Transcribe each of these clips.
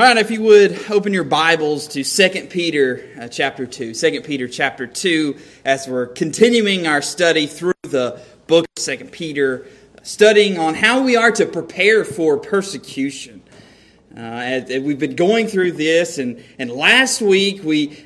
All right, if you would, open your Bibles to Second Peter chapter 2. Second Peter chapter 2, as we're continuing our study through the book of Second Peter, studying on how we are to prepare for persecution. We've been going through this, and last week we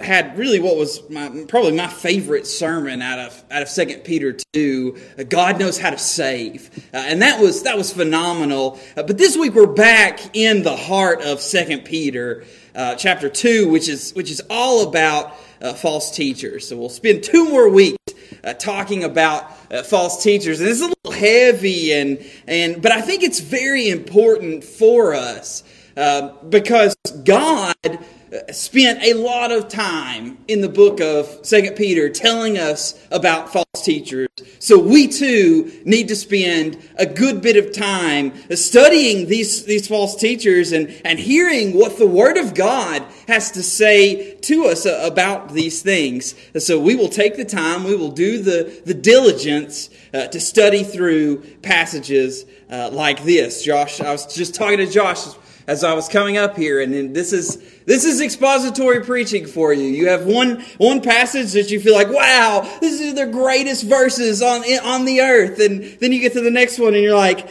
had really what was probably my favorite sermon out of Second Peter 2, God Knows How to Save, and that was phenomenal. But this week we're back in the heart of Second Peter chapter 2, which is all about false teachers. So we'll spend 2 more weeks talking about false teachers, and it's a little heavy, but I think it's very important for us because God spent a lot of time in the book of 2 Peter telling us about false teachers. So we too need to spend a good bit of time studying these false teachers and hearing what the Word of God has to say to us about these things. So we will take the time, we will do the diligence to study through passages like this. Josh, I was just talking to Josh as I was coming up here, and this is expository preaching for you. You have one passage that you feel like, wow, this is the greatest verses on the earth, and then you get to the next one, and you're like,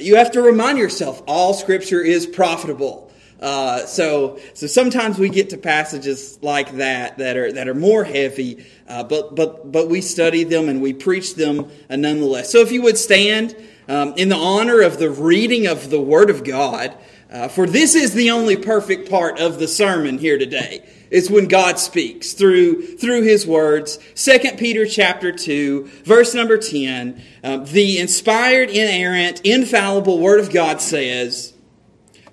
you have to remind yourself, all Scripture is profitable. So sometimes we get to passages like that are more heavy, but we study them and we preach them nonetheless. So if you would stand. In the honor of the reading of the Word of God, for this is the only perfect part of the sermon here today. It's when God speaks through His words. 2 Peter chapter 2, verse number 10, the inspired, inerrant, infallible Word of God says,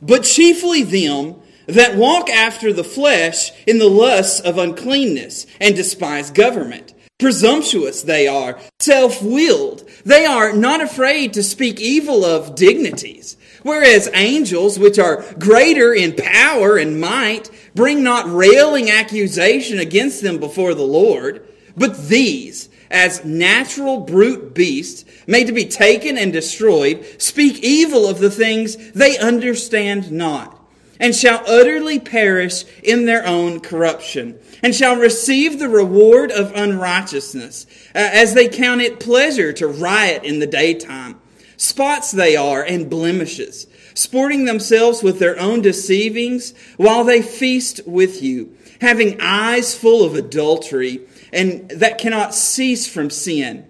"But chiefly them that walk after the flesh in the lusts of uncleanness and despise government. Presumptuous they are, self-willed. They are not afraid to speak evil of dignities. Whereas angels, which are greater in power and might, bring not railing accusation against them before the Lord. But these, as natural brute beasts, made to be taken and destroyed, speak evil of the things they understand not, and shall utterly perish in their own corruption, and shall receive the reward of unrighteousness, as they count it pleasure to riot in the daytime. Spots they are, and blemishes, sporting themselves with their own deceivings, while they feast with you, having eyes full of adultery, and that cannot cease from sin,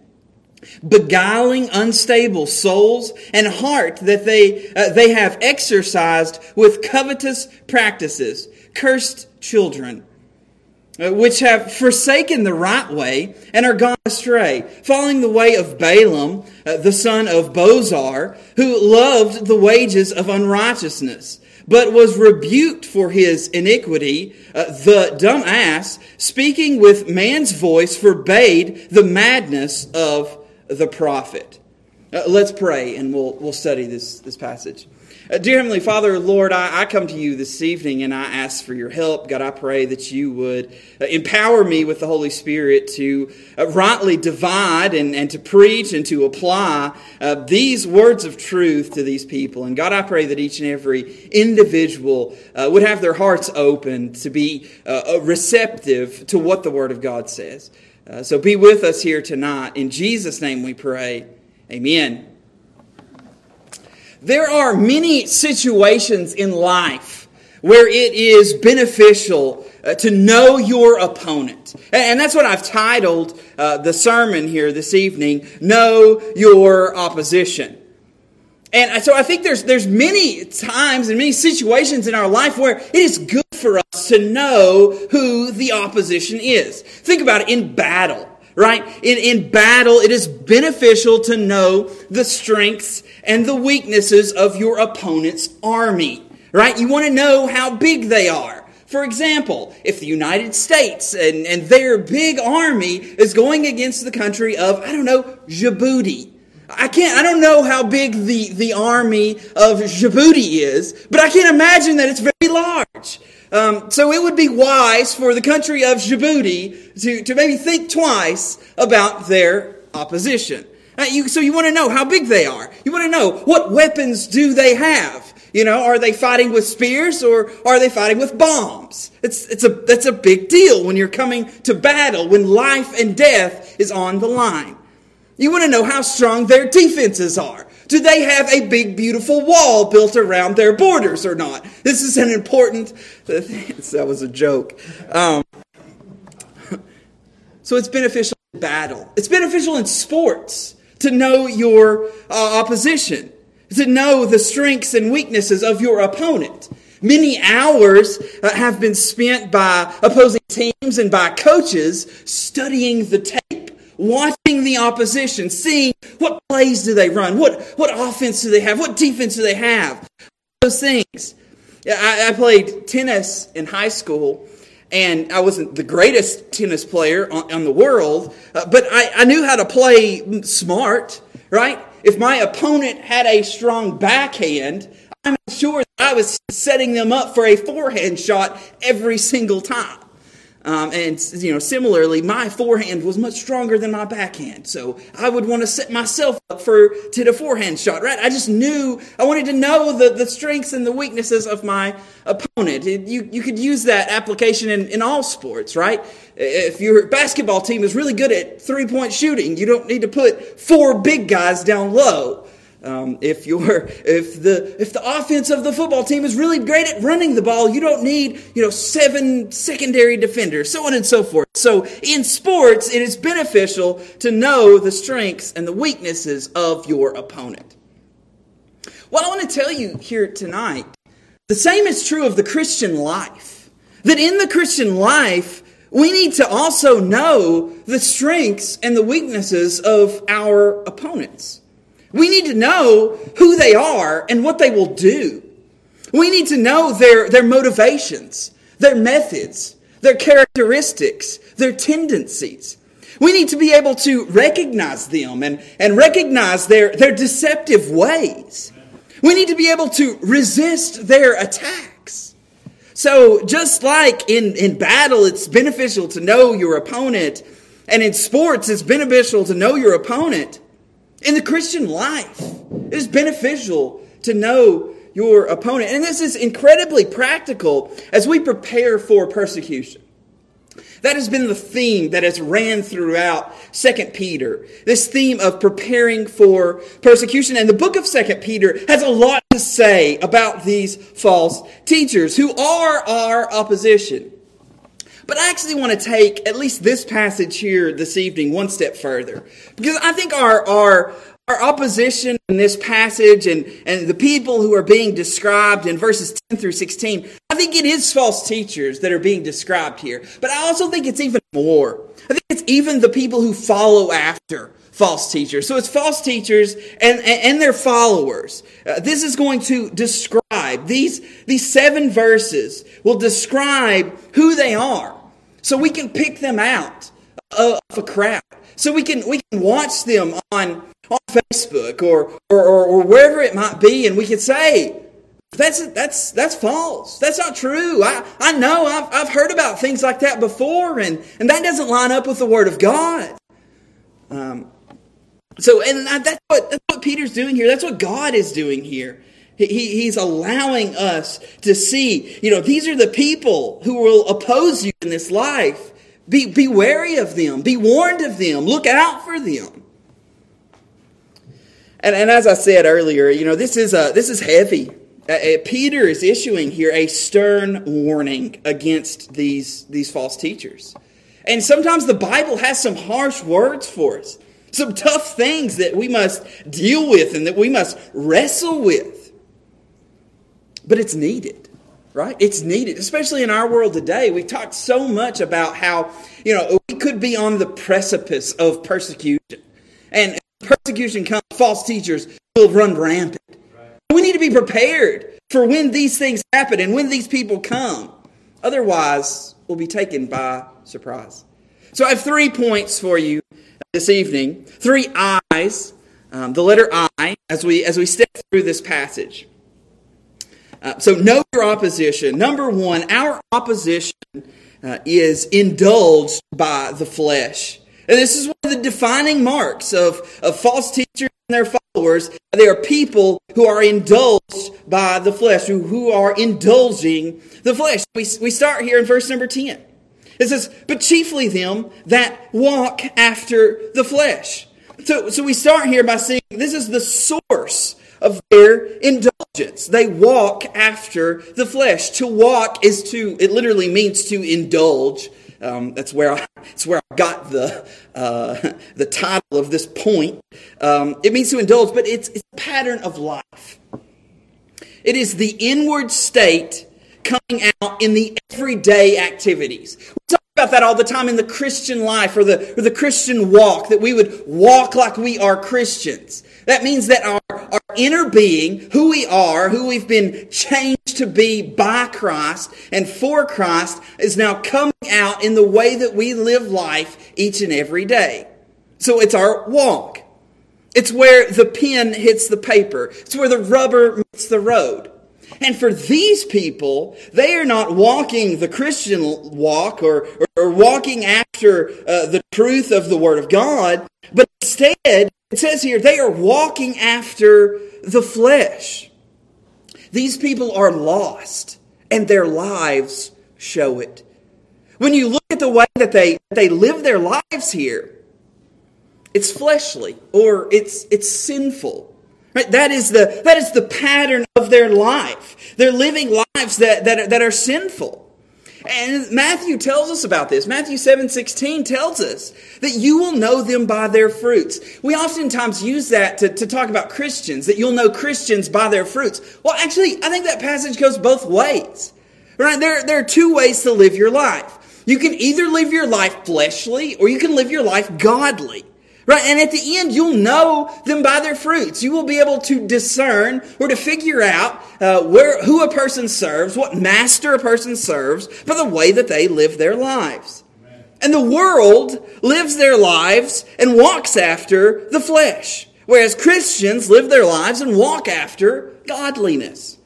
beguiling unstable souls and heart that they have exercised with covetous practices, cursed children, which have forsaken the right way and are gone astray, following the way of Balaam, the son of Bozar, who loved the wages of unrighteousness, but was rebuked for his iniquity. The dumb ass, speaking with man's voice, forbade the madness of the prophet." Let's pray, and we'll study this passage. Dear Heavenly Father, Lord, I come to you this evening and I ask for your help. God, I pray that you would empower me with the Holy Spirit to rightly divide and to preach and to apply these words of truth to these people. And God, I pray that each and every individual would have their hearts open to be receptive to what the Word of God says. So be with us here tonight. In Jesus' name we pray. Amen. There are many situations in life where it is beneficial to know your opponent. And that's what I've titled the sermon here this evening, Know Your Opposition. And so I think there's many times and many situations in our life where it is good for us to know who the opposition is. Think about it in battle. Right? In battle, it is beneficial to know the strengths and the weaknesses of your opponent's army. Right? You want to know how big they are. For example, if the United States and their big army is going against the country of, I don't know, Djibouti. I don't know how big the army of Djibouti is, but I can't imagine that it's very large. So it would be wise for the country of Djibouti to maybe think twice about their opposition. So you want to know how big they are. You want to know what weapons do they have. You know, are they fighting with spears or are they fighting with bombs? That's a big deal when you're coming to battle, when life and death is on the line. You want to know how strong their defenses are. Do they have a big, beautiful wall built around their borders or not? This is an important... That was a joke. So it's beneficial in battle. It's beneficial in sports to know your opposition, to know the strengths and weaknesses of your opponent. Many hours have been spent by opposing teams and by coaches studying the tape, watching the opposition, seeing what plays do they run, what offense do they have, what defense do they have, those things. I played tennis in high school, and I wasn't the greatest tennis player on the world, but I knew how to play smart, right? If my opponent had a strong backhand, I made sure that I was setting them up for a forehand shot every single time. And you know, similarly, my forehand was much stronger than my backhand, so I would want to set myself up to the forehand shot, right? I just knew I wanted to know the strengths and the weaknesses of my opponent. You could use that application in all sports, right? If your basketball team is really good at three-point shooting, you don't need to put four big guys down low. If the offense of the football team is really great at running the ball, you don't need, seven secondary defenders, so on and so forth. So in sports, it is beneficial to know the strengths and the weaknesses of your opponent. Well, I want to tell you here tonight, the same is true of the Christian life. That in the Christian life, we need to also know the strengths and the weaknesses of our opponents. We need to know who they are and what they will do. We need to know their motivations, their methods, their characteristics, their tendencies. We need to be able to recognize them and recognize their deceptive ways. We need to be able to resist their attacks. So just like in battle, it's beneficial to know your opponent, and in sports, it's beneficial to know your opponent. In the Christian life, it is beneficial to know your opponent. And this is incredibly practical as we prepare for persecution. That has been the theme that has ran throughout Second Peter, this theme of preparing for persecution. And the book of Second Peter has a lot to say about these false teachers who are our opposition. But I actually want to take at least this passage here this evening one step further. Because I think our opposition in this passage and the people who are being described in verses 10 through 16, I think it is false teachers that are being described here. But I also think it's even more. I think it's even the people who follow after false teachers. So it's false teachers and their followers. This is going to describe, these seven verses will describe who they are. So we can pick them out of a crowd. So we can watch them on Facebook or wherever it might be, and we can say, that's false. That's not true. I know I've heard about things like that before, and that doesn't line up with the Word of God. That's what Peter's doing here. That's what God is doing here. He's allowing us to see, these are the people who will oppose you in this life. Be wary of them. Be warned of them. Look out for them. And as I said earlier, this is heavy. Peter is issuing here a stern warning against these false teachers. And sometimes the Bible has some harsh words for us, some tough things that we must deal with and that we must wrestle with. But it's needed. Right? It's needed, especially in our world today. We've talked so much about how, we could be on the precipice of persecution. And if persecution comes, false teachers will run rampant. Right. We need to be prepared for when these things happen and when these people come. Otherwise, we'll be taken by surprise. So I have 3 points for you this evening. 3 I's, the letter I, as we step through this passage. So know your opposition. Number one, our opposition is indulged by the flesh. And this is one of the defining marks of false teachers their followers, they are people who are indulged by the flesh, who are indulging the flesh. We start here in verse number 10. It says, but chiefly them that walk after the flesh. So we start here by seeing this is the source of their indulgence. They walk after the flesh. To walk is to, it literally means to indulge. That's where I got the title of this point. It means to indulge, but it's a pattern of life. It is the inward state coming out in the everyday activities. We talk about that all the time in the Christian life or the Christian walk, that we would walk like we are Christians. That means that our inner being, who we are, who we've been changed to be by Christ and for Christ, is now coming out in the way that we live life each and every day. So it's our walk. It's where the pen hits the paper. It's where the rubber meets the road. And for these people, they are not walking the Christian walk or walking after the truth of the Word of God, but instead, it says here, they are walking after the flesh. These people are lost, and their lives show it. When you look at the way that they live their lives here, it's fleshly, or it's sinful. Right? That is the pattern of their life. They're living lives that are sinful. And Matthew tells us about this. Matthew 7:16 tells us that you will know them by their fruits. We oftentimes use that to talk about Christians, that you'll know Christians by their fruits. Well, actually, I think that passage goes both ways. Right? There are two ways to live your life. You can either live your life fleshly or you can live your life godly. Right? And at the end, you'll know them by their fruits. You will be able to discern or to figure out who a person serves, what master a person serves, by the way that they live their lives. Amen. And the world lives their lives and walks after the flesh, whereas Christians live their lives and walk after godliness.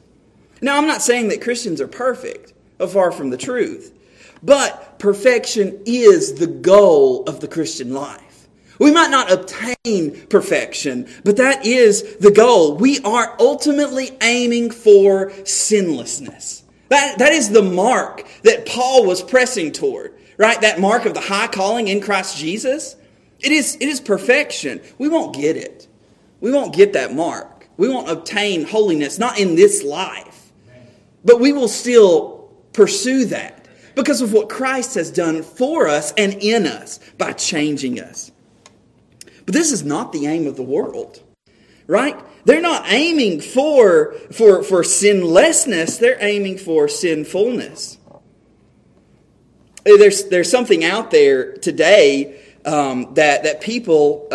Now, I'm not saying that Christians are perfect, far from the truth, but perfection is the goal of the Christian life. We might not obtain perfection, but that is the goal. We are ultimately aiming for sinlessness. That is the mark that Paul was pressing toward, right? That mark of the high calling in Christ Jesus. It is perfection. We won't get it. We won't get that mark. We won't obtain holiness, not in this life. But we will still pursue that because of what Christ has done for us and in us by changing us. But this is not the aim of the world, right? They're not aiming for sinlessness. They're aiming for sinfulness. There's something out there today that people,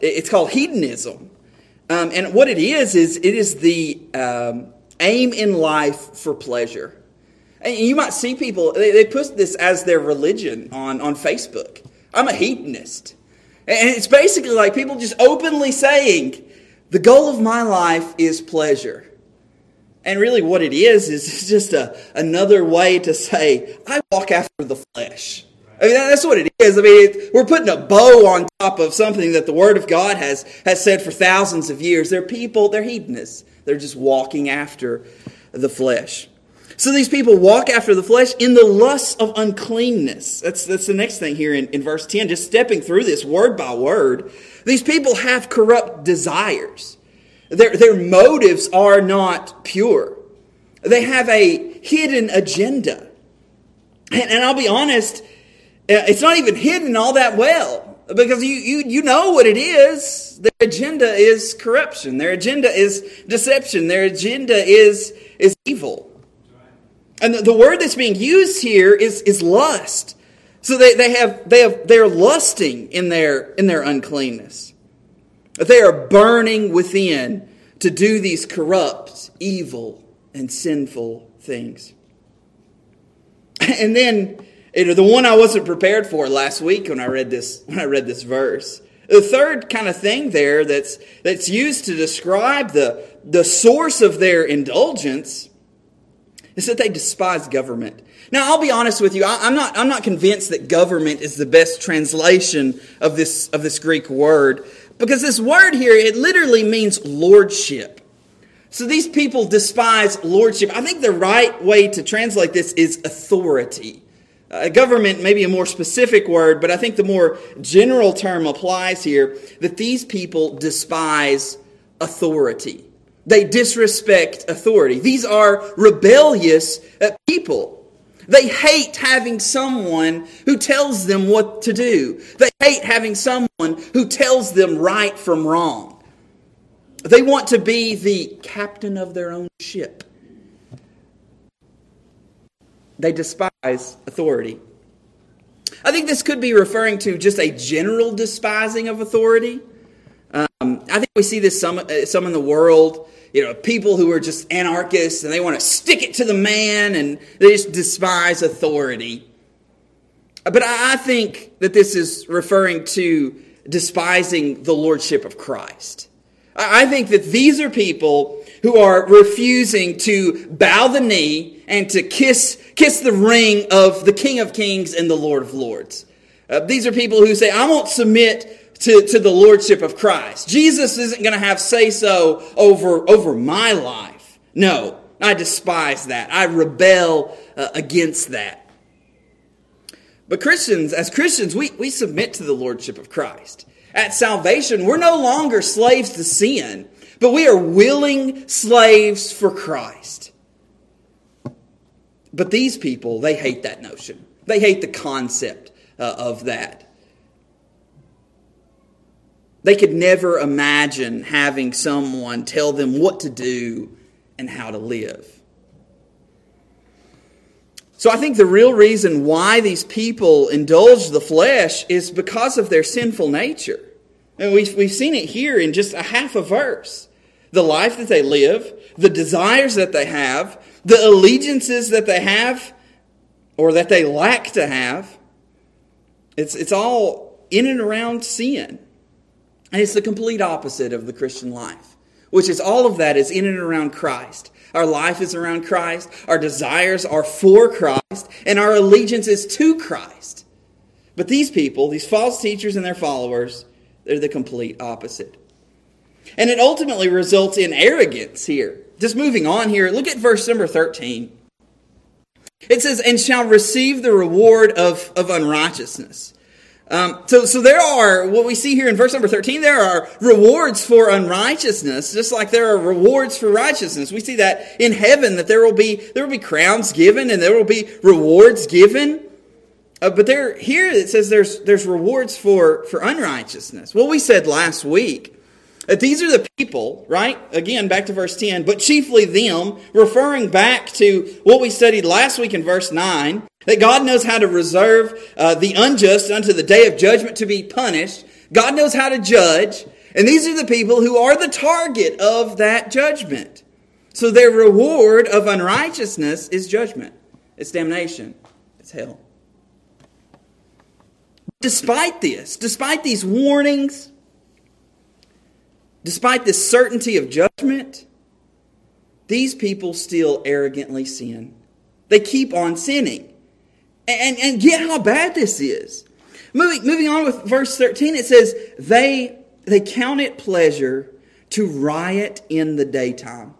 it's called hedonism. And what it is the aim in life for pleasure. And you might see people, they put this as their religion on Facebook. I'm a hedonist. And it's basically like people just openly saying, the goal of my life is pleasure. And really what it is just another way to say, I walk after the flesh. I mean, that's what it is. I mean, we're putting a bow on top of something that the Word of God has said for thousands of years. They're people, they're hedonists. They're just walking after the flesh. So these people walk after the flesh in the lust of uncleanness. That's the next thing here in verse 10, just stepping through this word by word. These people have corrupt desires. Their motives are not pure. They have a hidden agenda. And I'll be honest, it's not even hidden all that well because you know what it is. Their agenda is corruption. Their agenda is deception. Their agenda is evil. And the word that's being used here is lust. So they're lusting in their uncleanness. They are burning within to do these corrupt, evil, and sinful things. And then the one I wasn't prepared for last week when I read this verse. The third kind of thing there that's used to describe the source of their indulgence is that they despise government. Now, I'll be honest with you. I'm not convinced that government is the best translation of this Greek word. Because this word here, it literally means lordship. So these people despise lordship. I think the right way to translate this is authority. Government may be a more specific word, but I think the more general term applies here, that these people despise authority. They disrespect authority. These are rebellious people. They hate having someone who tells them what to do. They hate having someone who tells them right from wrong. They want to be the captain of their own ship. They despise authority. I think this could be referring to just a general despising of authority. I think we see this some in the world, people who are just anarchists and they want to stick it to the man and they just despise authority. But I think that this is referring to despising the lordship of Christ. I think that these are people who are refusing to bow the knee and to kiss the ring of the King of Kings and the Lord of Lords. These are people who say, I won't submit to the lordship of Christ. Jesus isn't going to have say-so over my life. No, I despise that. I rebel against that. But as Christians, we submit to the lordship of Christ. At salvation, we're no longer slaves to sin, but we are willing slaves for Christ. But these people, they hate that notion. They hate the concept of that. They could never imagine having someone tell them what to do and how to live. So I think the real reason why these people indulge the flesh is because of their sinful nature. And we've seen it here in just a half a verse. The life that they live, the desires that they have, the allegiances that they have, or that they lack to have. It's all in and around sin. And it's the complete opposite of the Christian life, which is all of that is in and around Christ. Our life is around Christ, our desires are for Christ, and our allegiance is to Christ. But these people, these false teachers and their followers, they're the complete opposite. And it ultimately results in arrogance here. Just moving on here, look at verse number 13. It says, and shall receive the reward of unrighteousness. So there are, what we see here in verse number 13, there are rewards for unrighteousness, just like there are rewards for righteousness. We see that in heaven, that there will be crowns given and there will be rewards given. But here it says there's rewards for unrighteousness. Well, we said last week that these are the people, right? Again, back to verse 10, but chiefly them, referring back to what we studied last week in verse 9, that God knows how to reserve the unjust unto the day of judgment to be punished. God knows how to judge. And these are the people who are the target of that judgment. So their reward of unrighteousness is judgment. It's damnation. It's hell. Despite this, despite these warnings, despite this certainty of judgment, these people still arrogantly sin. They keep on sinning. And get how bad this is. Moving on with verse 13, it says, they count it pleasure to riot in the daytime.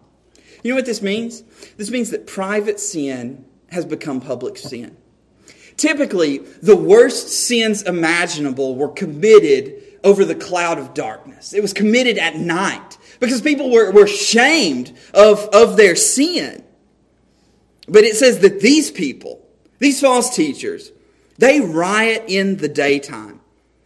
You know what this means? This means that private sin has become public sin. Typically, the worst sins imaginable were committed over the cloud of darkness. It was committed at night because people were ashamed of their sin. But it says that these people, these false teachers, they riot in the daytime.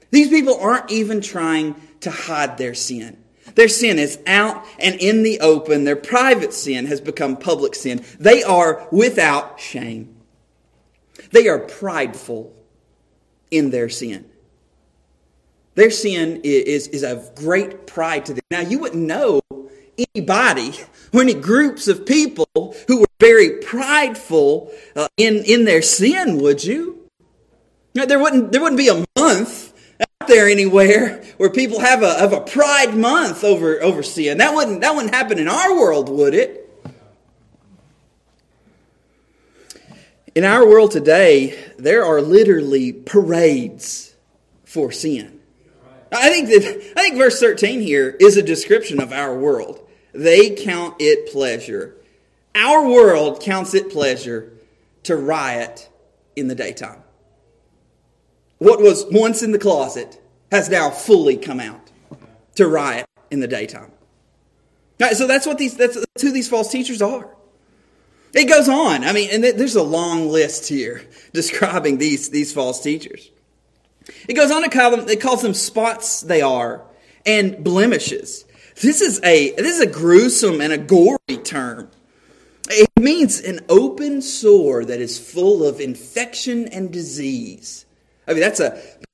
These people aren't even trying to hide their sin. Their sin is out and in the open. Their private sin has become public sin. They are without shame. They are prideful in their sin. Their sin is of great pride to them. Now, you wouldn't know anybody or any groups of people who were very prideful in their sin, would you? Now, there wouldn't be a month out there anywhere where people have a pride month over sin. That wouldn't happen in our world, would it? In our world today, there are literally parades for sin. I think verse 13 here is a description of our world. They count it pleasure. Our world counts it pleasure to riot in the daytime. What was once in the closet has now fully come out to riot in the daytime. Right, so that's who these false teachers are. It goes on. I mean, and there's a long list here describing these false teachers. It goes on to call them, it calls them spots they are and blemishes. This is a gruesome and a gory term. It means an open sore that is full of infection and disease. I mean,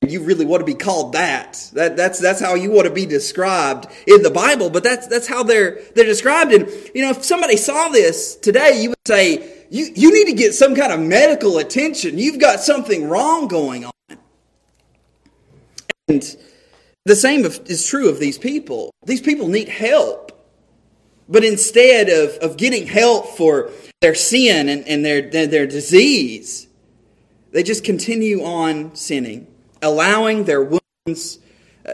you really want to be called that. That's how you want to be described in the Bible, but that's how they're described. And you know, if somebody saw this today, you would say, you need to get some kind of medical attention. You've got something wrong going on. And the same is true of these people. These people need help. But instead of getting help for their sin and their disease, they just continue on sinning, allowing their wounds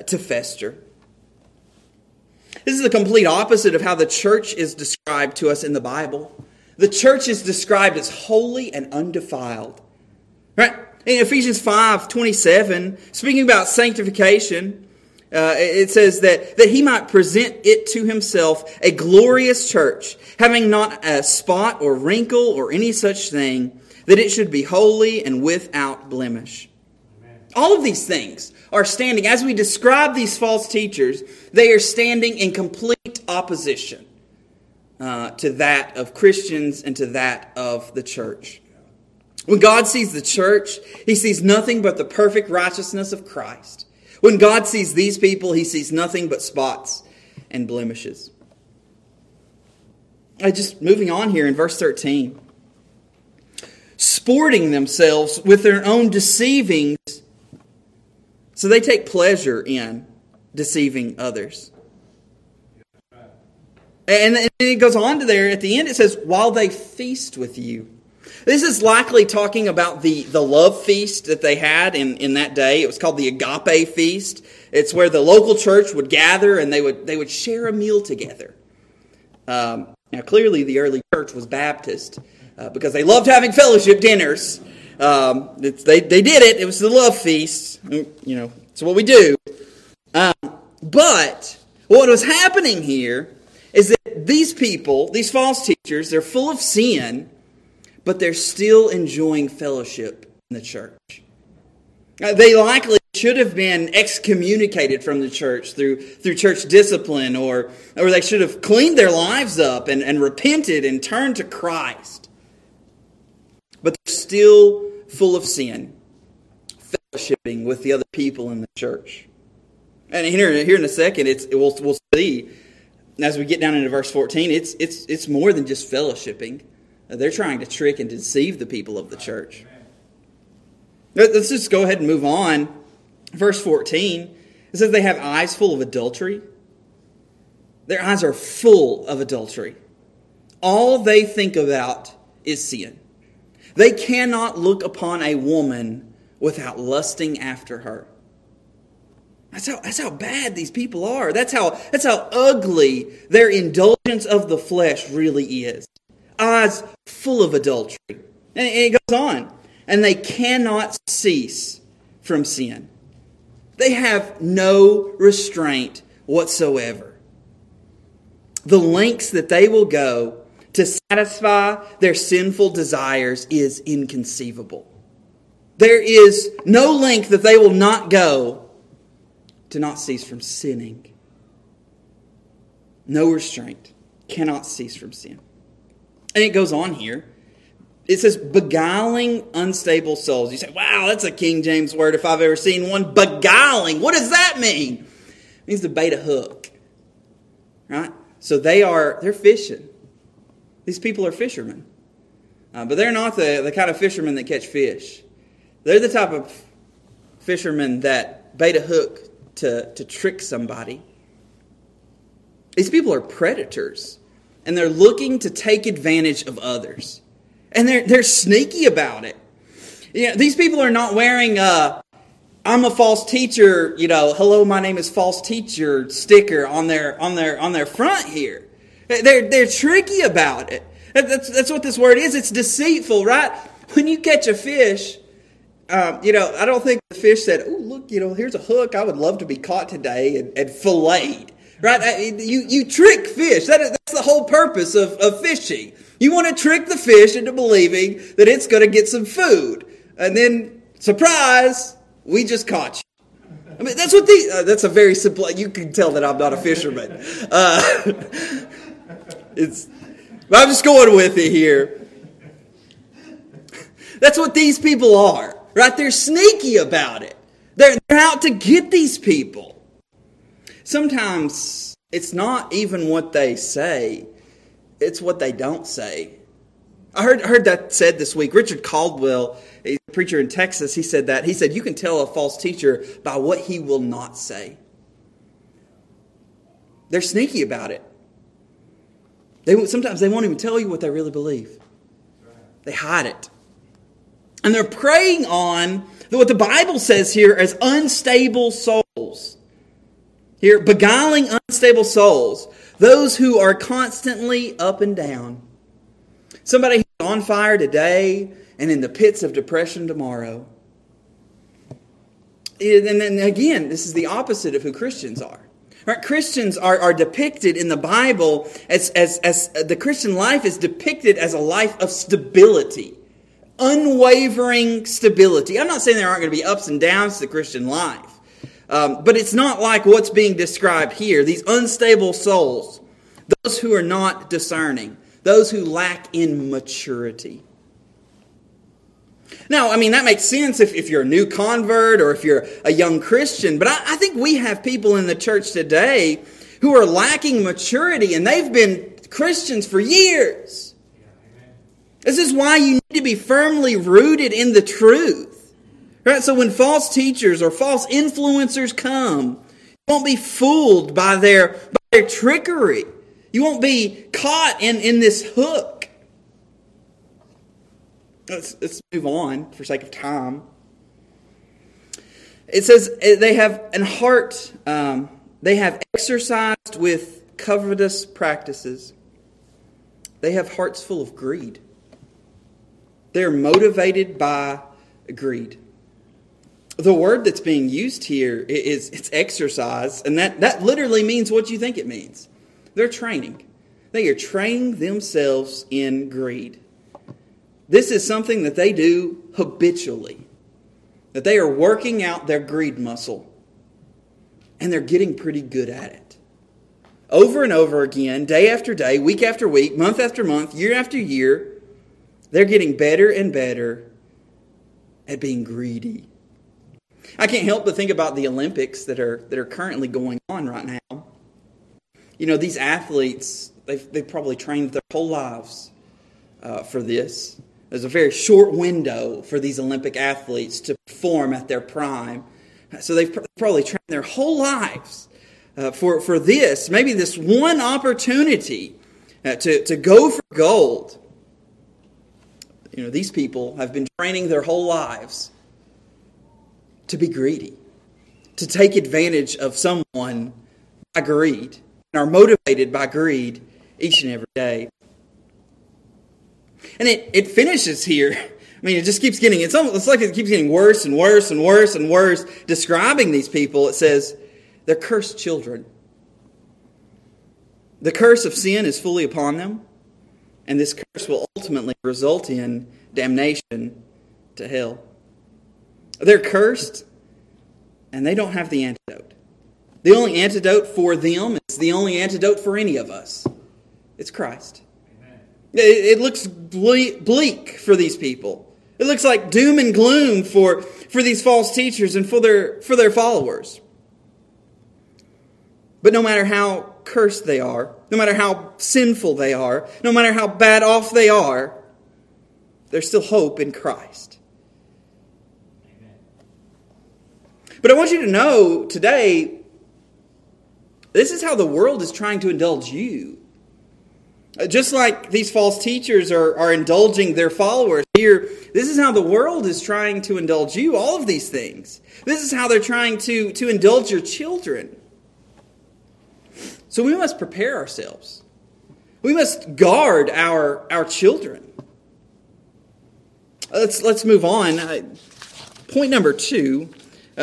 to fester. This is the complete opposite of how the church is described to us in the Bible. The church is described as holy and undefiled. Right? In Ephesians 5:27, speaking about sanctification, it says that he might present it to himself a glorious church, having not a spot or wrinkle or any such thing, that it should be holy and without blemish. Amen. All of these things are standing, as we describe these false teachers, they are standing in complete opposition to that of Christians and to that of the church. When God sees the church, he sees nothing but the perfect righteousness of Christ. When God sees these people, he sees nothing but spots and blemishes. Just moving on here in verse 13. Sporting themselves with their own deceivings. So they take pleasure in deceiving others. And it goes on to there at the end, it says, while they feast with you. This is likely talking about the love feast that they had in that day. It was called the agape feast. It's where the local church would gather and they would share a meal together. Now, clearly the early church was Baptist because they loved having fellowship dinners. They did it. It was the love feast. You know, it's what we do. But what was happening here is that these people, these false teachers, they're full of sin, but they're still enjoying fellowship in the church. They likely should have been excommunicated from the church through church discipline, or they should have cleaned their lives up and repented and turned to Christ. But they're still full of sin, fellowshipping with the other people in the church. And here in a second, we'll see, as we get down into verse 14, it's more than just fellowshipping. They're trying to trick and deceive the people of the church. Let's just go ahead and move on. Verse 14, it says they have eyes full of adultery. Their eyes are full of adultery. All they think about is sin. They cannot look upon a woman without lusting after her. That's how bad these people are. That's how ugly their indulgence of the flesh really is. Eyes full of adultery. And it goes on. And they cannot cease from sin. They have no restraint whatsoever. The lengths that they will go to satisfy their sinful desires is inconceivable. There is no length that they will not go to not cease from sinning. No restraint. Cannot cease from sin. And it goes on here. It says, beguiling unstable souls. You say, wow, that's a King James word if I've ever seen one. Beguiling. What does that mean? It means to bait a hook. Right? So they're fishing. These people are fishermen. But they're not the kind of fishermen that catch fish. They're the type of fishermen that bait a hook to trick somebody. These people are predators. And they're looking to take advantage of others. And they're sneaky about it. You know, these people are not wearing I'm a false teacher, hello, my name is false teacher sticker on their front here. They're tricky about it. That's what this word is. It's deceitful, right? When you catch a fish, I don't think the fish said, "Oh, look, here's a hook. I would love to be caught today and filleted." Right? You trick fish. That's the whole purpose of fishing. You want to trick the fish into believing that it's going to get some food, and then surprise, we just caught you. I mean, that's what that's a very simple. You can tell that I'm not a fisherman. I'm just going with it here. That's what these people are, right? They're sneaky about it. They're out to get these people. Sometimes it's not even what they say. It's what they don't say. I heard that said this week. Richard Caldwell, a preacher in Texas, he said that. He said, you can tell a false teacher by what he will not say. They're sneaky about it. Sometimes they won't even tell you what they really believe. They hide it. And they're preying on what the Bible says here as unstable souls. Here, beguiling unstable souls. Those who are constantly up and down. Somebody who's on fire today and in the pits of depression tomorrow. And then again, this is the opposite of who Christians are. Right? Christians are depicted in the Bible as the Christian life is depicted as a life of stability. Unwavering stability. I'm not saying there aren't going to be ups and downs to the Christian life. But it's not like what's being described here. These unstable souls. Those who are not discerning. Those who lack in maturity. Now, I mean, that makes sense if you're a new convert or if you're a young Christian. But I think we have people in the church today who are lacking maturity, and they've been Christians for years. This is why you need to be firmly rooted in the truth. Right? So when false teachers or false influencers come, you won't be fooled by their trickery. You won't be caught in this hook. Let's move on for sake of time. It says they have an heart, they have exercised with covetous practices. They have hearts full of greed. They're motivated by greed. The word that's being used here is it's exercise, and that literally means what you think it means. They're training. They are training themselves in greed. This is something that they do habitually. That they are working out their greed muscle. And they're getting pretty good at it. Over and over again, day after day, week after week, month after month, year after year, they're getting better and better at being greedy. I can't help but think about the Olympics that are currently going on right now. These athletes, they've probably trained their whole lives for this. There's a very short window for these Olympic athletes to perform at their prime. So they've probably trained their whole lives for this. Maybe this one opportunity to go for gold. These people have been training their whole lives to be greedy, to take advantage of someone by greed, and are motivated by greed each and every day. And it finishes here. I mean, it just keeps getting, it's like it keeps getting worse and worse and worse and worse. Describing these people, it says, they're cursed children. The curse of sin is fully upon them. And this curse will ultimately result in damnation to hell. They're cursed, and they don't have the antidote. The only antidote for them is the only antidote for any of us. It's Christ. Amen. It looks bleak for these people. It looks like doom and gloom for these false teachers and for their followers. But no matter how cursed they are, no matter how sinful they are, no matter how bad off they are, there's still hope in Christ. Amen. But I want you to know today, this is how the world is trying to indulge you. Just like these false teachers are indulging their followers here, this is how the world is trying to indulge you, all of these things. This is how they're trying to indulge your children. So we must prepare ourselves. We must guard our children. Let's move on. Point number 2.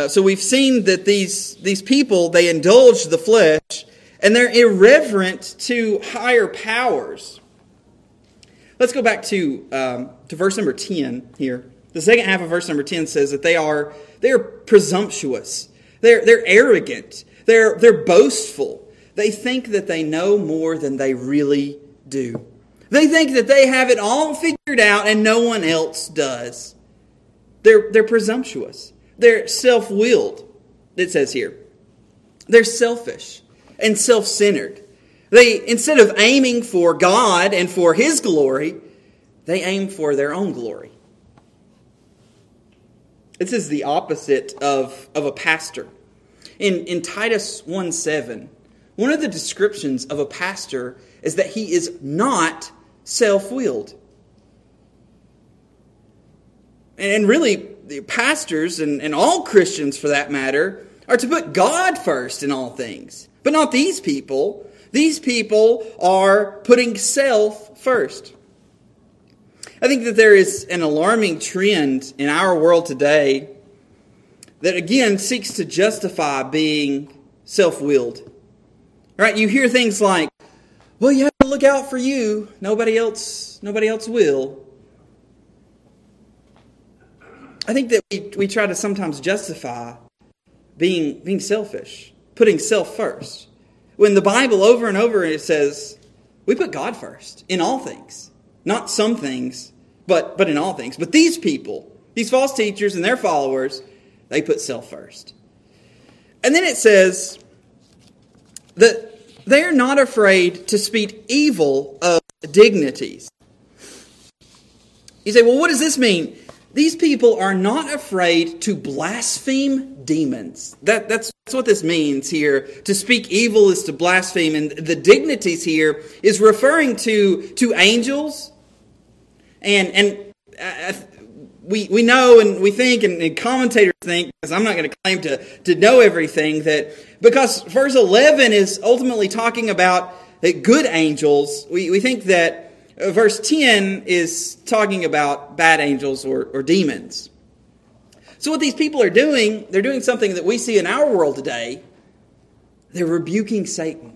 So we've seen that these people, they indulge the flesh, and they're irreverent to higher powers. Let's go back to verse number 10 here. The second half of verse number 10 says that they are presumptuous. They're arrogant. They're boastful. They think that they know more than they really do. They think that they have it all figured out and no one else does. They're presumptuous. They're self-willed, it says here. They're selfish and self-centered. They, instead of aiming for God and for His glory, they aim for their own glory. This is the opposite of a pastor. In Titus 1:7, one of the descriptions of a pastor is that he is not self-willed. And really, the pastors and all Christians for that matter are to put God first in all things. But not these people. These people are putting self first. I think that there is an alarming trend in our world today that again seeks to justify being self-willed. Right? You hear things like, well, you have to look out for you. Nobody else will. I think that we try to sometimes justify being selfish, putting self first. When the Bible over and over it says, we put God first in all things. Not some things, but in all things. But these people, these false teachers and their followers, they put self first. And then it says that they are not afraid to speak evil of dignities. You say, well, what does this mean? These people are not afraid to blaspheme demons. That's what this means here. To speak evil is to blaspheme. And the dignities here is referring to angels. And we know and we think and commentators think, because I'm not going to claim to know everything, that because verse 11 is ultimately talking about good angels, we think that Verse 10 is talking about bad angels or demons. So what these people are doing, they're doing something that we see in our world today. They're rebuking Satan.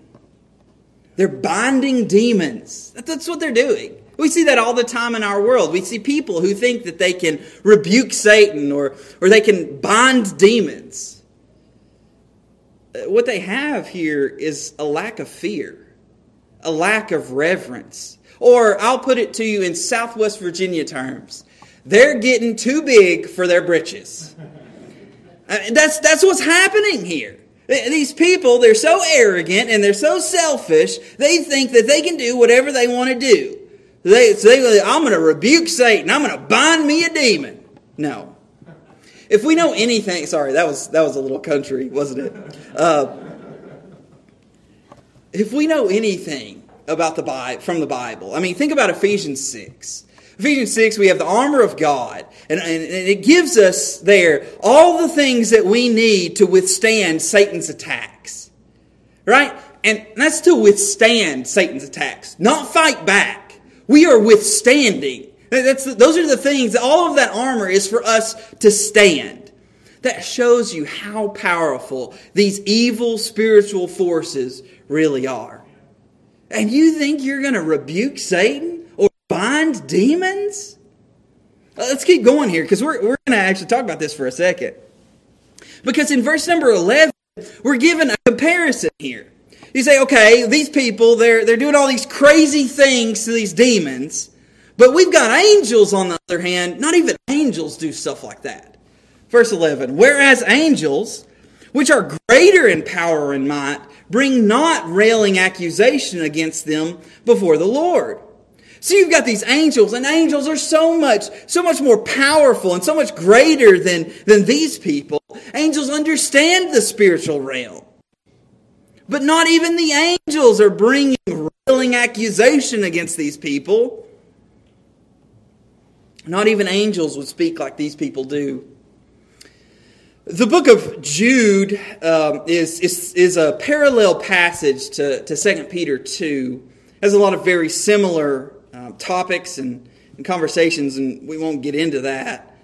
They're binding demons. That's what they're doing. We see that all the time in our world. We see people who think that they can rebuke Satan or they can bind demons. What they have here is a lack of fear, a lack of reverence. Or I'll put it to you in Southwest Virginia terms. They're getting too big for their britches. That's what's happening here. These people, they're so arrogant and they're so selfish, they think that they can do whatever they want to do. So I'm going to rebuke Satan. I'm going to bind me a demon. No. If we know anything... Sorry, that was a little country, wasn't it? If we know anything from the Bible. I mean, think about Ephesians 6. Ephesians 6, we have the armor of God. And it gives us there all the things that we need to withstand Satan's attacks. Right? And that's to withstand Satan's attacks. Not fight back. We are withstanding. Those are the things. All of that armor is for us to stand. That shows you how powerful these evil spiritual forces really are. And you think you're going to rebuke Satan or bind demons? Let's keep going here because we're going to actually talk about this for a second. Because in verse number 11, we're given a comparison here. You say, okay, these people, they're doing all these crazy things to these demons. But we've got angels on the other hand. Not even angels do stuff like that. Verse 11, whereas angels, which are greater in power and might, bring not railing accusation against them before the Lord. So you've got these angels, and angels are so much more powerful and so much greater than these people. Angels understand the spiritual realm. But not even the angels are bringing filling accusation against these people. Not even angels would speak like these people do. The book of Jude is a parallel passage to 2 Peter 2. It has a lot of very similar topics and conversations, and we won't get into that.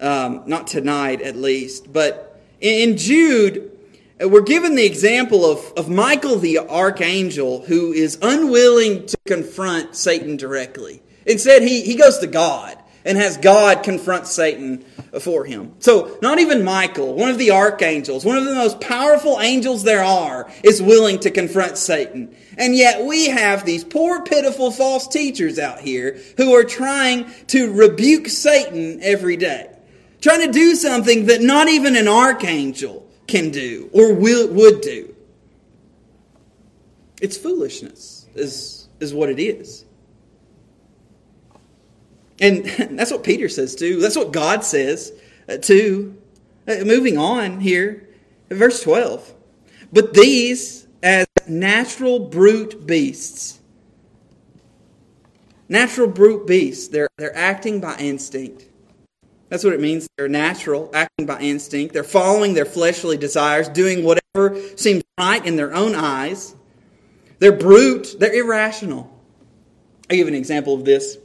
Not tonight, at least. But in Jude, we're given the example of Michael the archangel, who is unwilling to confront Satan directly. Instead, he goes to God and has God confront Satan for him. So, not even Michael, one of the archangels, one of the most powerful angels there are, is willing to confront Satan. And yet we have these poor, pitiful, false teachers out here who are trying to rebuke Satan every day. Trying to do something that not even an archangel can do or would do. It's foolishness is what it is. And that's what Peter says too. That's what God says too. Moving on here, verse 12. But these, as natural brute beasts. Natural brute beasts. They're acting by instinct. That's what it means. They're natural, acting by instinct. They're following their fleshly desires, doing whatever seems right in their own eyes. They're brute. They're irrational. I give an example of this.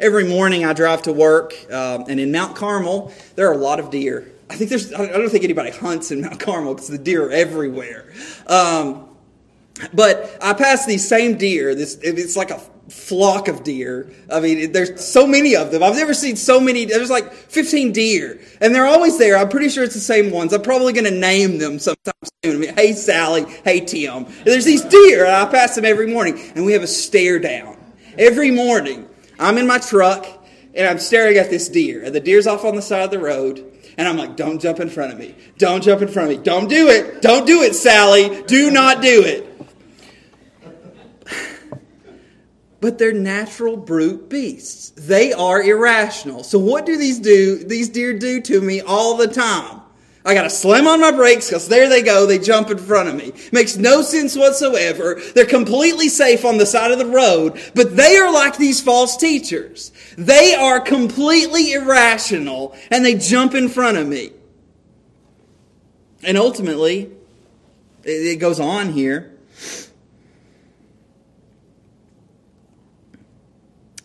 Every morning I drive to work, and in Mount Carmel, there are a lot of deer. I don't think anybody hunts in Mount Carmel because the deer are everywhere. But I pass these same deer. It's like a flock of deer. I mean, there's so many of them. I've never seen so many. There's like 15 deer, and they're always there. I'm pretty sure it's the same ones. I'm probably going to name them sometime soon. I mean, hey, Sally. Hey, Tim. And there's these deer, and I pass them every morning, and we have a stare down every morning. I'm in my truck, and I'm staring at this deer. And the deer's off on the side of the road. And I'm like, don't jump in front of me. Don't jump in front of me. Don't do it. Don't do it, Sally. Do not do it. But they're natural brute beasts. They are irrational. So what do these deer do to me all the time? I got to slam on my brakes because there they go. They jump in front of me. Makes no sense whatsoever. They're completely safe on the side of the road. But they are like these false teachers. They are completely irrational and they jump in front of me. And ultimately, it goes on here.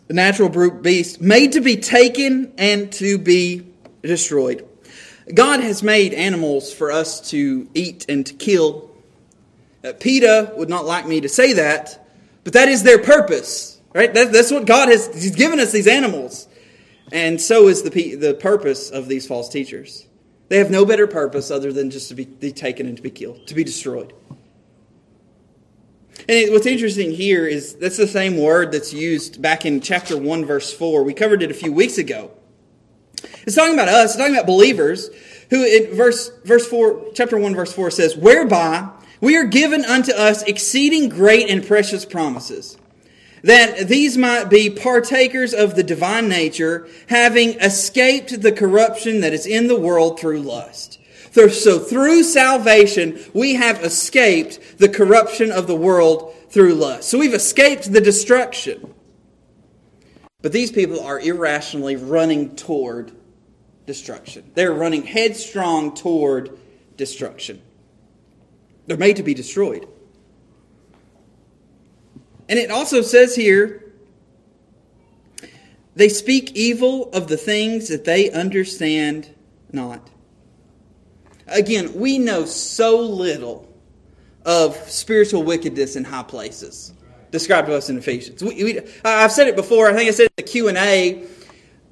The natural brute beast made to be taken and to be destroyed. God has made animals for us to eat and to kill. PETA would not like me to say that, but that is their purpose, right? That's what God has. He's given us these animals. And so is the purpose of these false teachers. They have no better purpose other than just to be taken and to be killed, to be destroyed. And what's interesting here is that's the same word that's used back in chapter 1, verse 4. We covered it a few weeks ago. It's talking about us. It's talking about believers who in verse 4, chapter 1, verse 4 says, whereby we are given unto us exceeding great and precious promises, that these might be partakers of the divine nature, having escaped the corruption that is in the world through lust. So through salvation, we have escaped the corruption of the world through lust. So we've escaped the destruction. But these people are irrationally running toward destruction. They're running headstrong toward destruction. They're made to be destroyed. And it also says here, they speak evil of the things that they understand not. Again, we know so little of spiritual wickedness in high places. Described to us in Ephesians. I've said it before. I think I said it in the Q&A.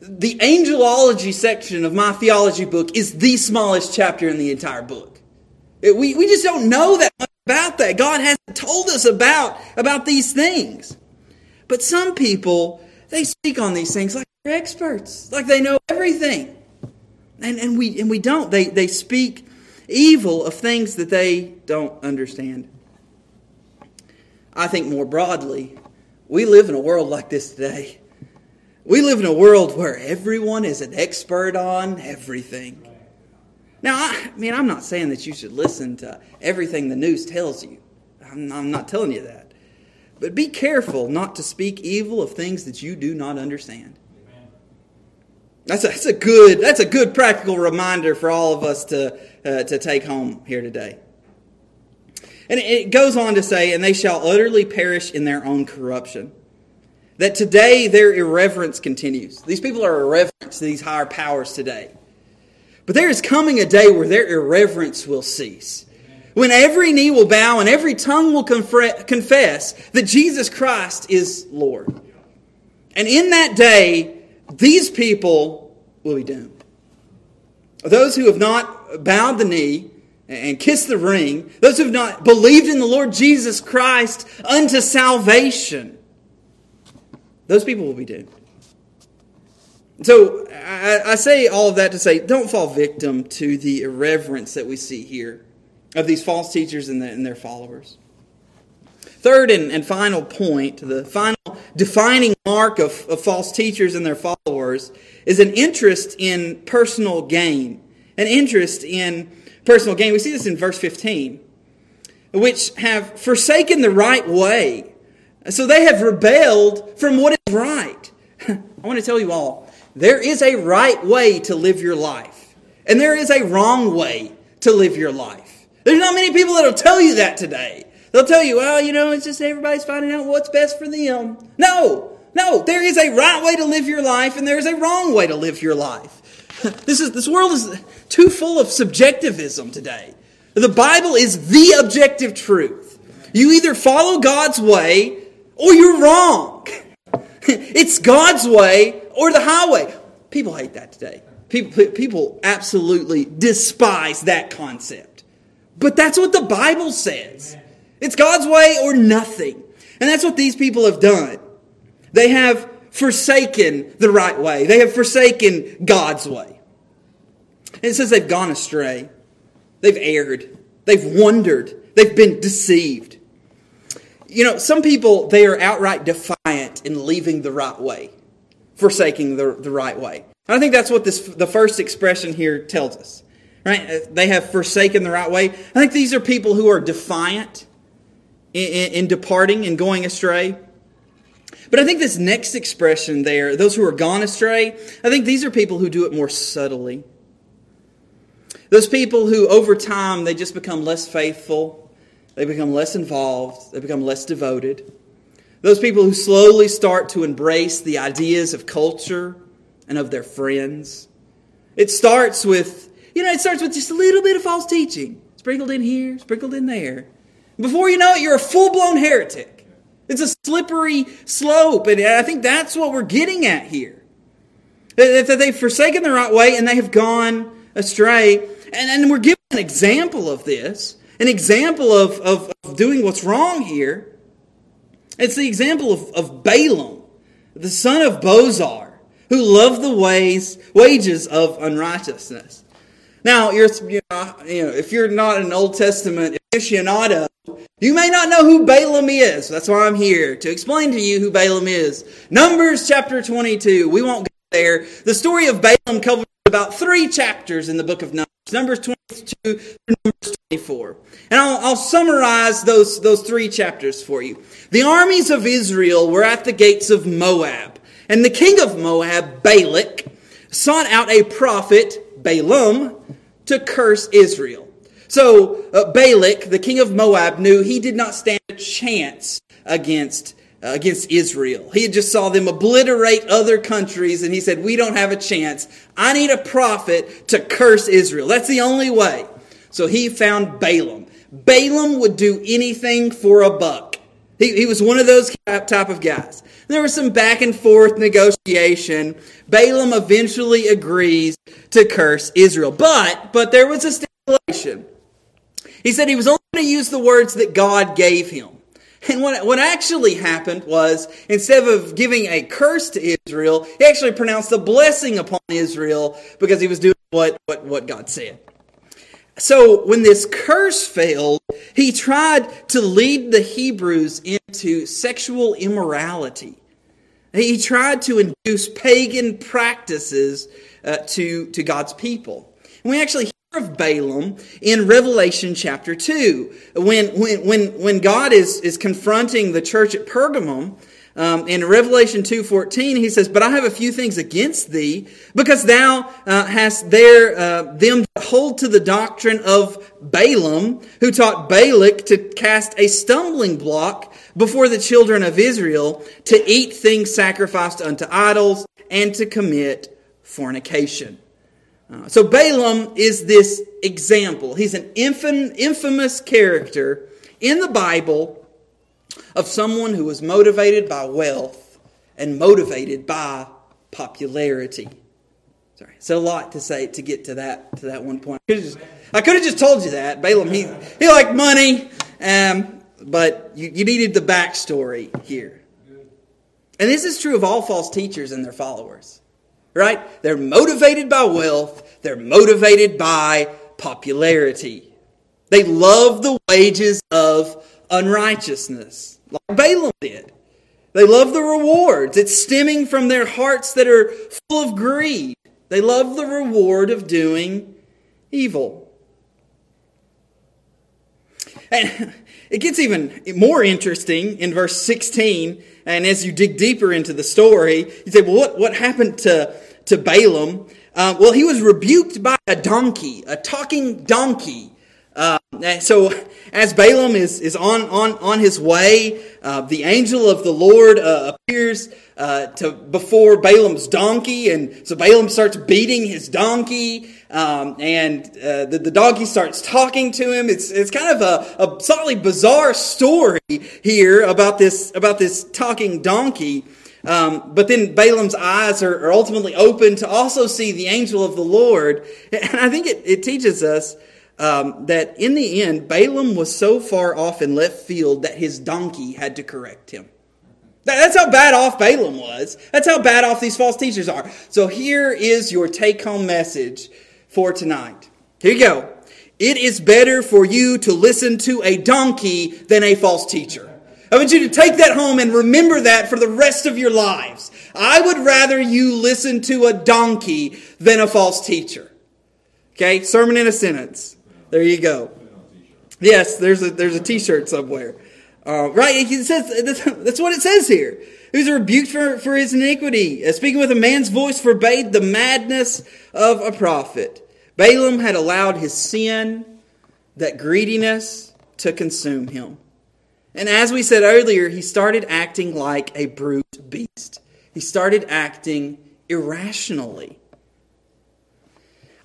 The angelology section of my theology book is the smallest chapter in the entire book. We just don't know that much about that. God hasn't told us about these things. But some people, they speak on these things like they're experts. Like they know everything. And we don't. They speak evil of things that they don't understand. I think more broadly, we live in a world like this today. We live in a world where everyone is an expert on everything. Now, I'm not saying that you should listen to everything the news tells you. I'm not telling you that. But be careful not to speak evil of things that you do not understand. That's a good practical reminder for all of us to take home here today. And it goes on to say, and they shall utterly perish in their own corruption. That today their irreverence continues. These people are irreverent to these higher powers today. But there is coming a day where their irreverence will cease. When every knee will bow and every tongue will confess that Jesus Christ is Lord. And in that day, these people will be doomed. Those who have not bowed the knee and kissed the ring, those who have not believed in the Lord Jesus Christ unto salvation, those people will be doomed. So I say all of that to say, don't fall victim to the irreverence that we see here of these false teachers and their followers. Third and final point, the final defining mark of false teachers and their followers is an interest in personal gain. An interest in personal gain. We see this in verse 15. Which have forsaken the right way. So they have rebelled from what is right. I want to tell you all, there is a right way to live your life. And there is a wrong way to live your life. There's not many people that will tell you that today. They'll tell you, well, it's just everybody's finding out what's best for them. No, there is a right way to live your life and there is a wrong way to live your life. This world is too full of subjectivism today. The Bible is the objective truth. You either follow God's way or you're wrong. It's God's way or the highway. People hate that today. People absolutely despise that concept. But that's what the Bible says. It's God's way or nothing. And that's what these people have done. They have forsaken the right way. They have forsaken God's way. And it says they've gone astray. They've erred. They've wandered. They've been deceived. Some people, they are outright defiant in leaving the right way, forsaking the right way. And I think that's what the first expression here tells us, right? They have forsaken the right way. I think these are people who are defiant in departing and going astray. But I think this next expression there, those who are gone astray, I think these are people who do it more subtly. Those people who over time, they just become less faithful. They become less involved. They become less devoted. Those people who slowly start to embrace the ideas of culture and of their friends. It starts with just a little bit of false teaching. Sprinkled in here, sprinkled in there. Before you know it, you're a full-blown heretic. It's a slippery slope. And I think that's what we're getting at here. That they've forsaken the right way and they have gone astray. And we're given an example of this. An example of doing what's wrong here. It's the example of Balaam, the son of Bozar, who loved the wages of unrighteousness. Now, if you're not an Old Testament aficionado, you may not know who Balaam is. That's why I'm here, to explain to you who Balaam is. Numbers chapter 22. We won't go there. The story of Balaam covers about 3 chapters in the book of Numbers. Numbers 22 through Numbers 24. And I'll summarize those 3 chapters for you. The armies of Israel were at the gates of Moab. And the king of Moab, Balak, sought out a prophet, Balaam, to curse Israel. So Balak, the king of Moab, knew he did not stand a chance against Israel. He just saw them obliterate other countries and he said, we don't have a chance. I need a prophet to curse Israel. That's the only way. So he found Balaam. Balaam would do anything for a buck. He was one of those type of guys. There was some back and forth negotiation. Balaam eventually agrees to curse Israel. But there was a stipulation. He said he was only going to use the words that God gave him. And what actually happened was, instead of giving a curse to Israel, he actually pronounced a blessing upon Israel because he was doing what God said. So when this curse failed, he tried to lead the Hebrews into sexual immorality. He tried to induce pagan practices to God's people. And we actually hear of Balaam in Revelation chapter 2. When God is confronting the church at Pergamum, in Revelation 2:14, he says, "But I have a few things against thee, because thou hast there them that hold to the doctrine of Balaam, who taught Balak to cast a stumbling block before the children of Israel, to eat things sacrificed unto idols, and to commit fornication." So Balaam is this example. He's an infamous character in the Bible of someone who was motivated by wealth and motivated by popularity. Sorry, it's a lot to say to get to that one point. I could have just told you that Balaam he liked money, but you needed the backstory here. And this is true of all false teachers and their followers, right? They're motivated by wealth. They're motivated by popularity. They love the wages of unrighteousness, like Balaam did. They love the rewards. It's stemming from their hearts that are full of greed. They love the reward of doing evil. And it gets even more interesting in verse 16. And as you dig deeper into the story, you say, well, what happened to Balaam? Well, he was rebuked by a donkey, a talking donkey. So as Balaam is on his way, the angel of the Lord appears before Balaam's donkey. And so Balaam starts beating his donkey, and the donkey starts talking to him. It's kind of a slightly bizarre story here about this talking donkey. But then Balaam's eyes are ultimately open to also see the angel of the Lord. And I think it teaches us that in the end, Balaam was so far off in left field that his donkey had to correct him. That's how bad off Balaam was. That's how bad off these false teachers are. So here is your take-home message for tonight. Here you go. It is better for you to listen to a donkey than a false teacher. I want you to take that home and remember that for the rest of your lives. I would rather you listen to a donkey than a false teacher. Okay, sermon in a sentence. There you go. Yes, there's a T-shirt somewhere. Right, he says, that's what it says here. He was rebuked for his iniquity. Speaking with a man's voice forbade the madness of a prophet. Balaam had allowed his sin, that greediness, to consume him. And as we said earlier, he started acting like a brute beast. He started acting irrationally.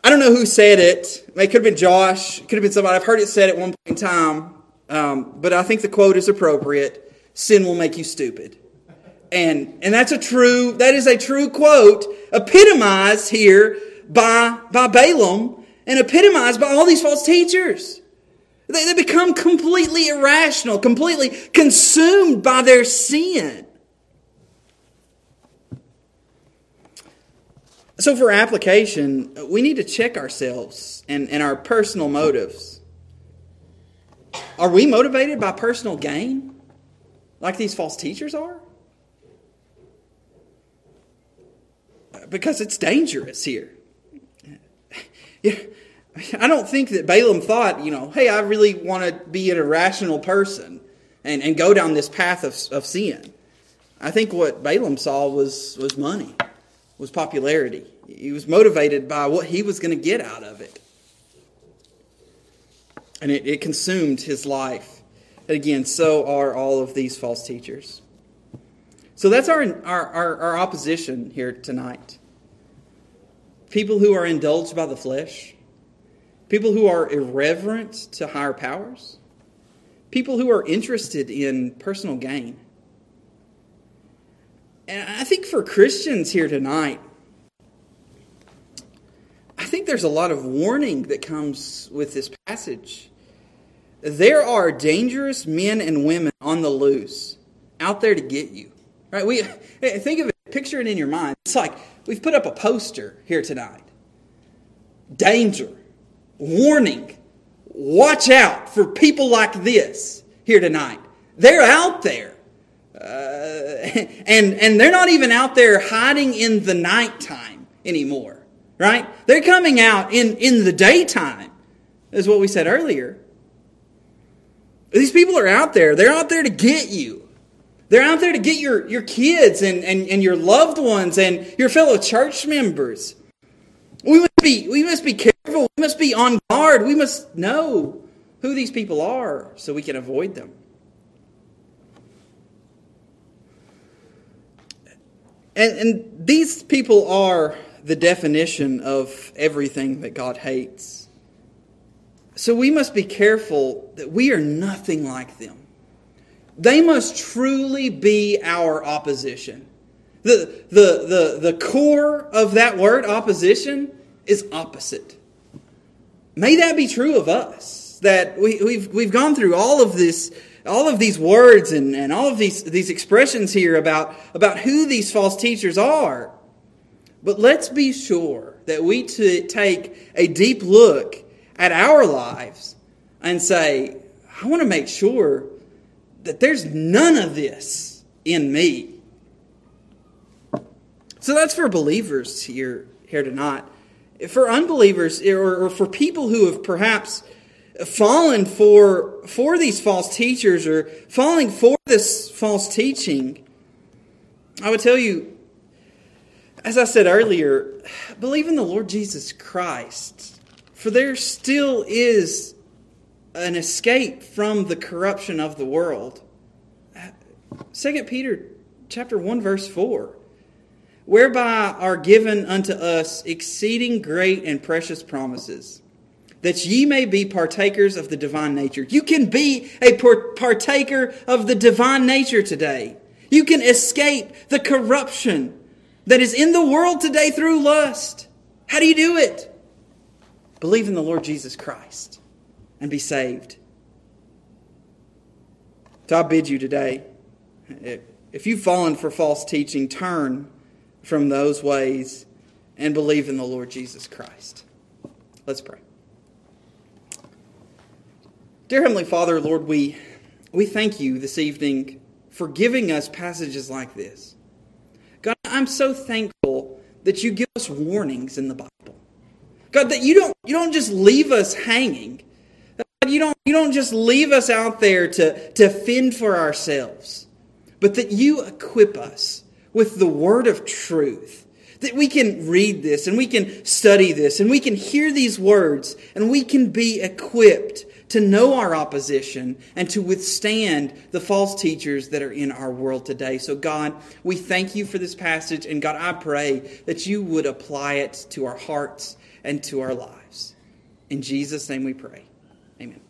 I don't know who said it. It could have been Josh. It could have been somebody. I've heard it said at one point in time. But I think the quote is appropriate. Sin will make you stupid. And that is a true quote, epitomized here by Balaam and epitomized by all these false teachers. They become completely irrational, completely consumed by their sin. So for application, we need to check ourselves and our personal motives. Are we motivated by personal gain like these false teachers are? Because it's dangerous here. I don't think that Balaam thought, hey, I really want to be an irrational person and go down this path of sin. I think what Balaam saw was money. Was popularity. He was motivated by what he was going to get out of it. And it consumed his life. And again, so are all of these false teachers. So that's our opposition here tonight. People who are indulged by the flesh. People who are irreverent to higher powers. People who are interested in personal gain. And I think for Christians here tonight, I think there's a lot of warning that comes with this passage. There are dangerous men and women on the loose out there to get you. Right? Think of it, picture it in your mind. It's like we've put up a poster here tonight. Danger, warning, watch out for people like this here tonight. They're out there. And they're not even out there hiding in the nighttime anymore. right? They're coming out in the daytime, is what we said earlier. These people are out there. They're out there to get you. They're out there to get your kids and your loved ones and your fellow church members. We must be careful. We must be on guard. We must know who these people are so we can avoid them. And these people are the definition of everything that God hates. So we must be careful that we are nothing like them. They must truly be our opposition. The core of that word, opposition, is opposite. May that be true of us, that we've gone through all of this, all of these words and all of these expressions here about who these false teachers are. But let's be sure that we take a deep look at our lives and say, I want to make sure that there's none of this in me. So that's for believers here tonight. For unbelievers, or for people who have perhaps fallen for these false teachers or falling for this false teaching, I would tell you, as I said earlier, believe in the Lord Jesus Christ, for there still is an escape from the corruption of the world. 2 Peter chapter 1, verse 4. Whereby are given unto us exceeding great and precious promises, that ye may be partakers of the divine nature. You can be a partaker of the divine nature today. You can escape the corruption that is in the world today through lust. How do you do it? Believe in the Lord Jesus Christ and be saved. So I bid you today, if you've fallen for false teaching, turn from those ways and believe in the Lord Jesus Christ. Let's pray. Dear Heavenly Father, Lord, we thank you this evening for giving us passages like this. God, I'm so thankful that you give us warnings in the Bible. God, that you don't just leave us hanging. God, you don't just leave us out there to fend for ourselves, but that you equip us with the word of truth, that we can read this and we can study this and we can hear these words and we can be equipped to know our opposition and to withstand the false teachers that are in our world today. So God, we thank you for this passage, and God, I pray that you would apply it to our hearts and to our lives. In Jesus' name we pray. Amen.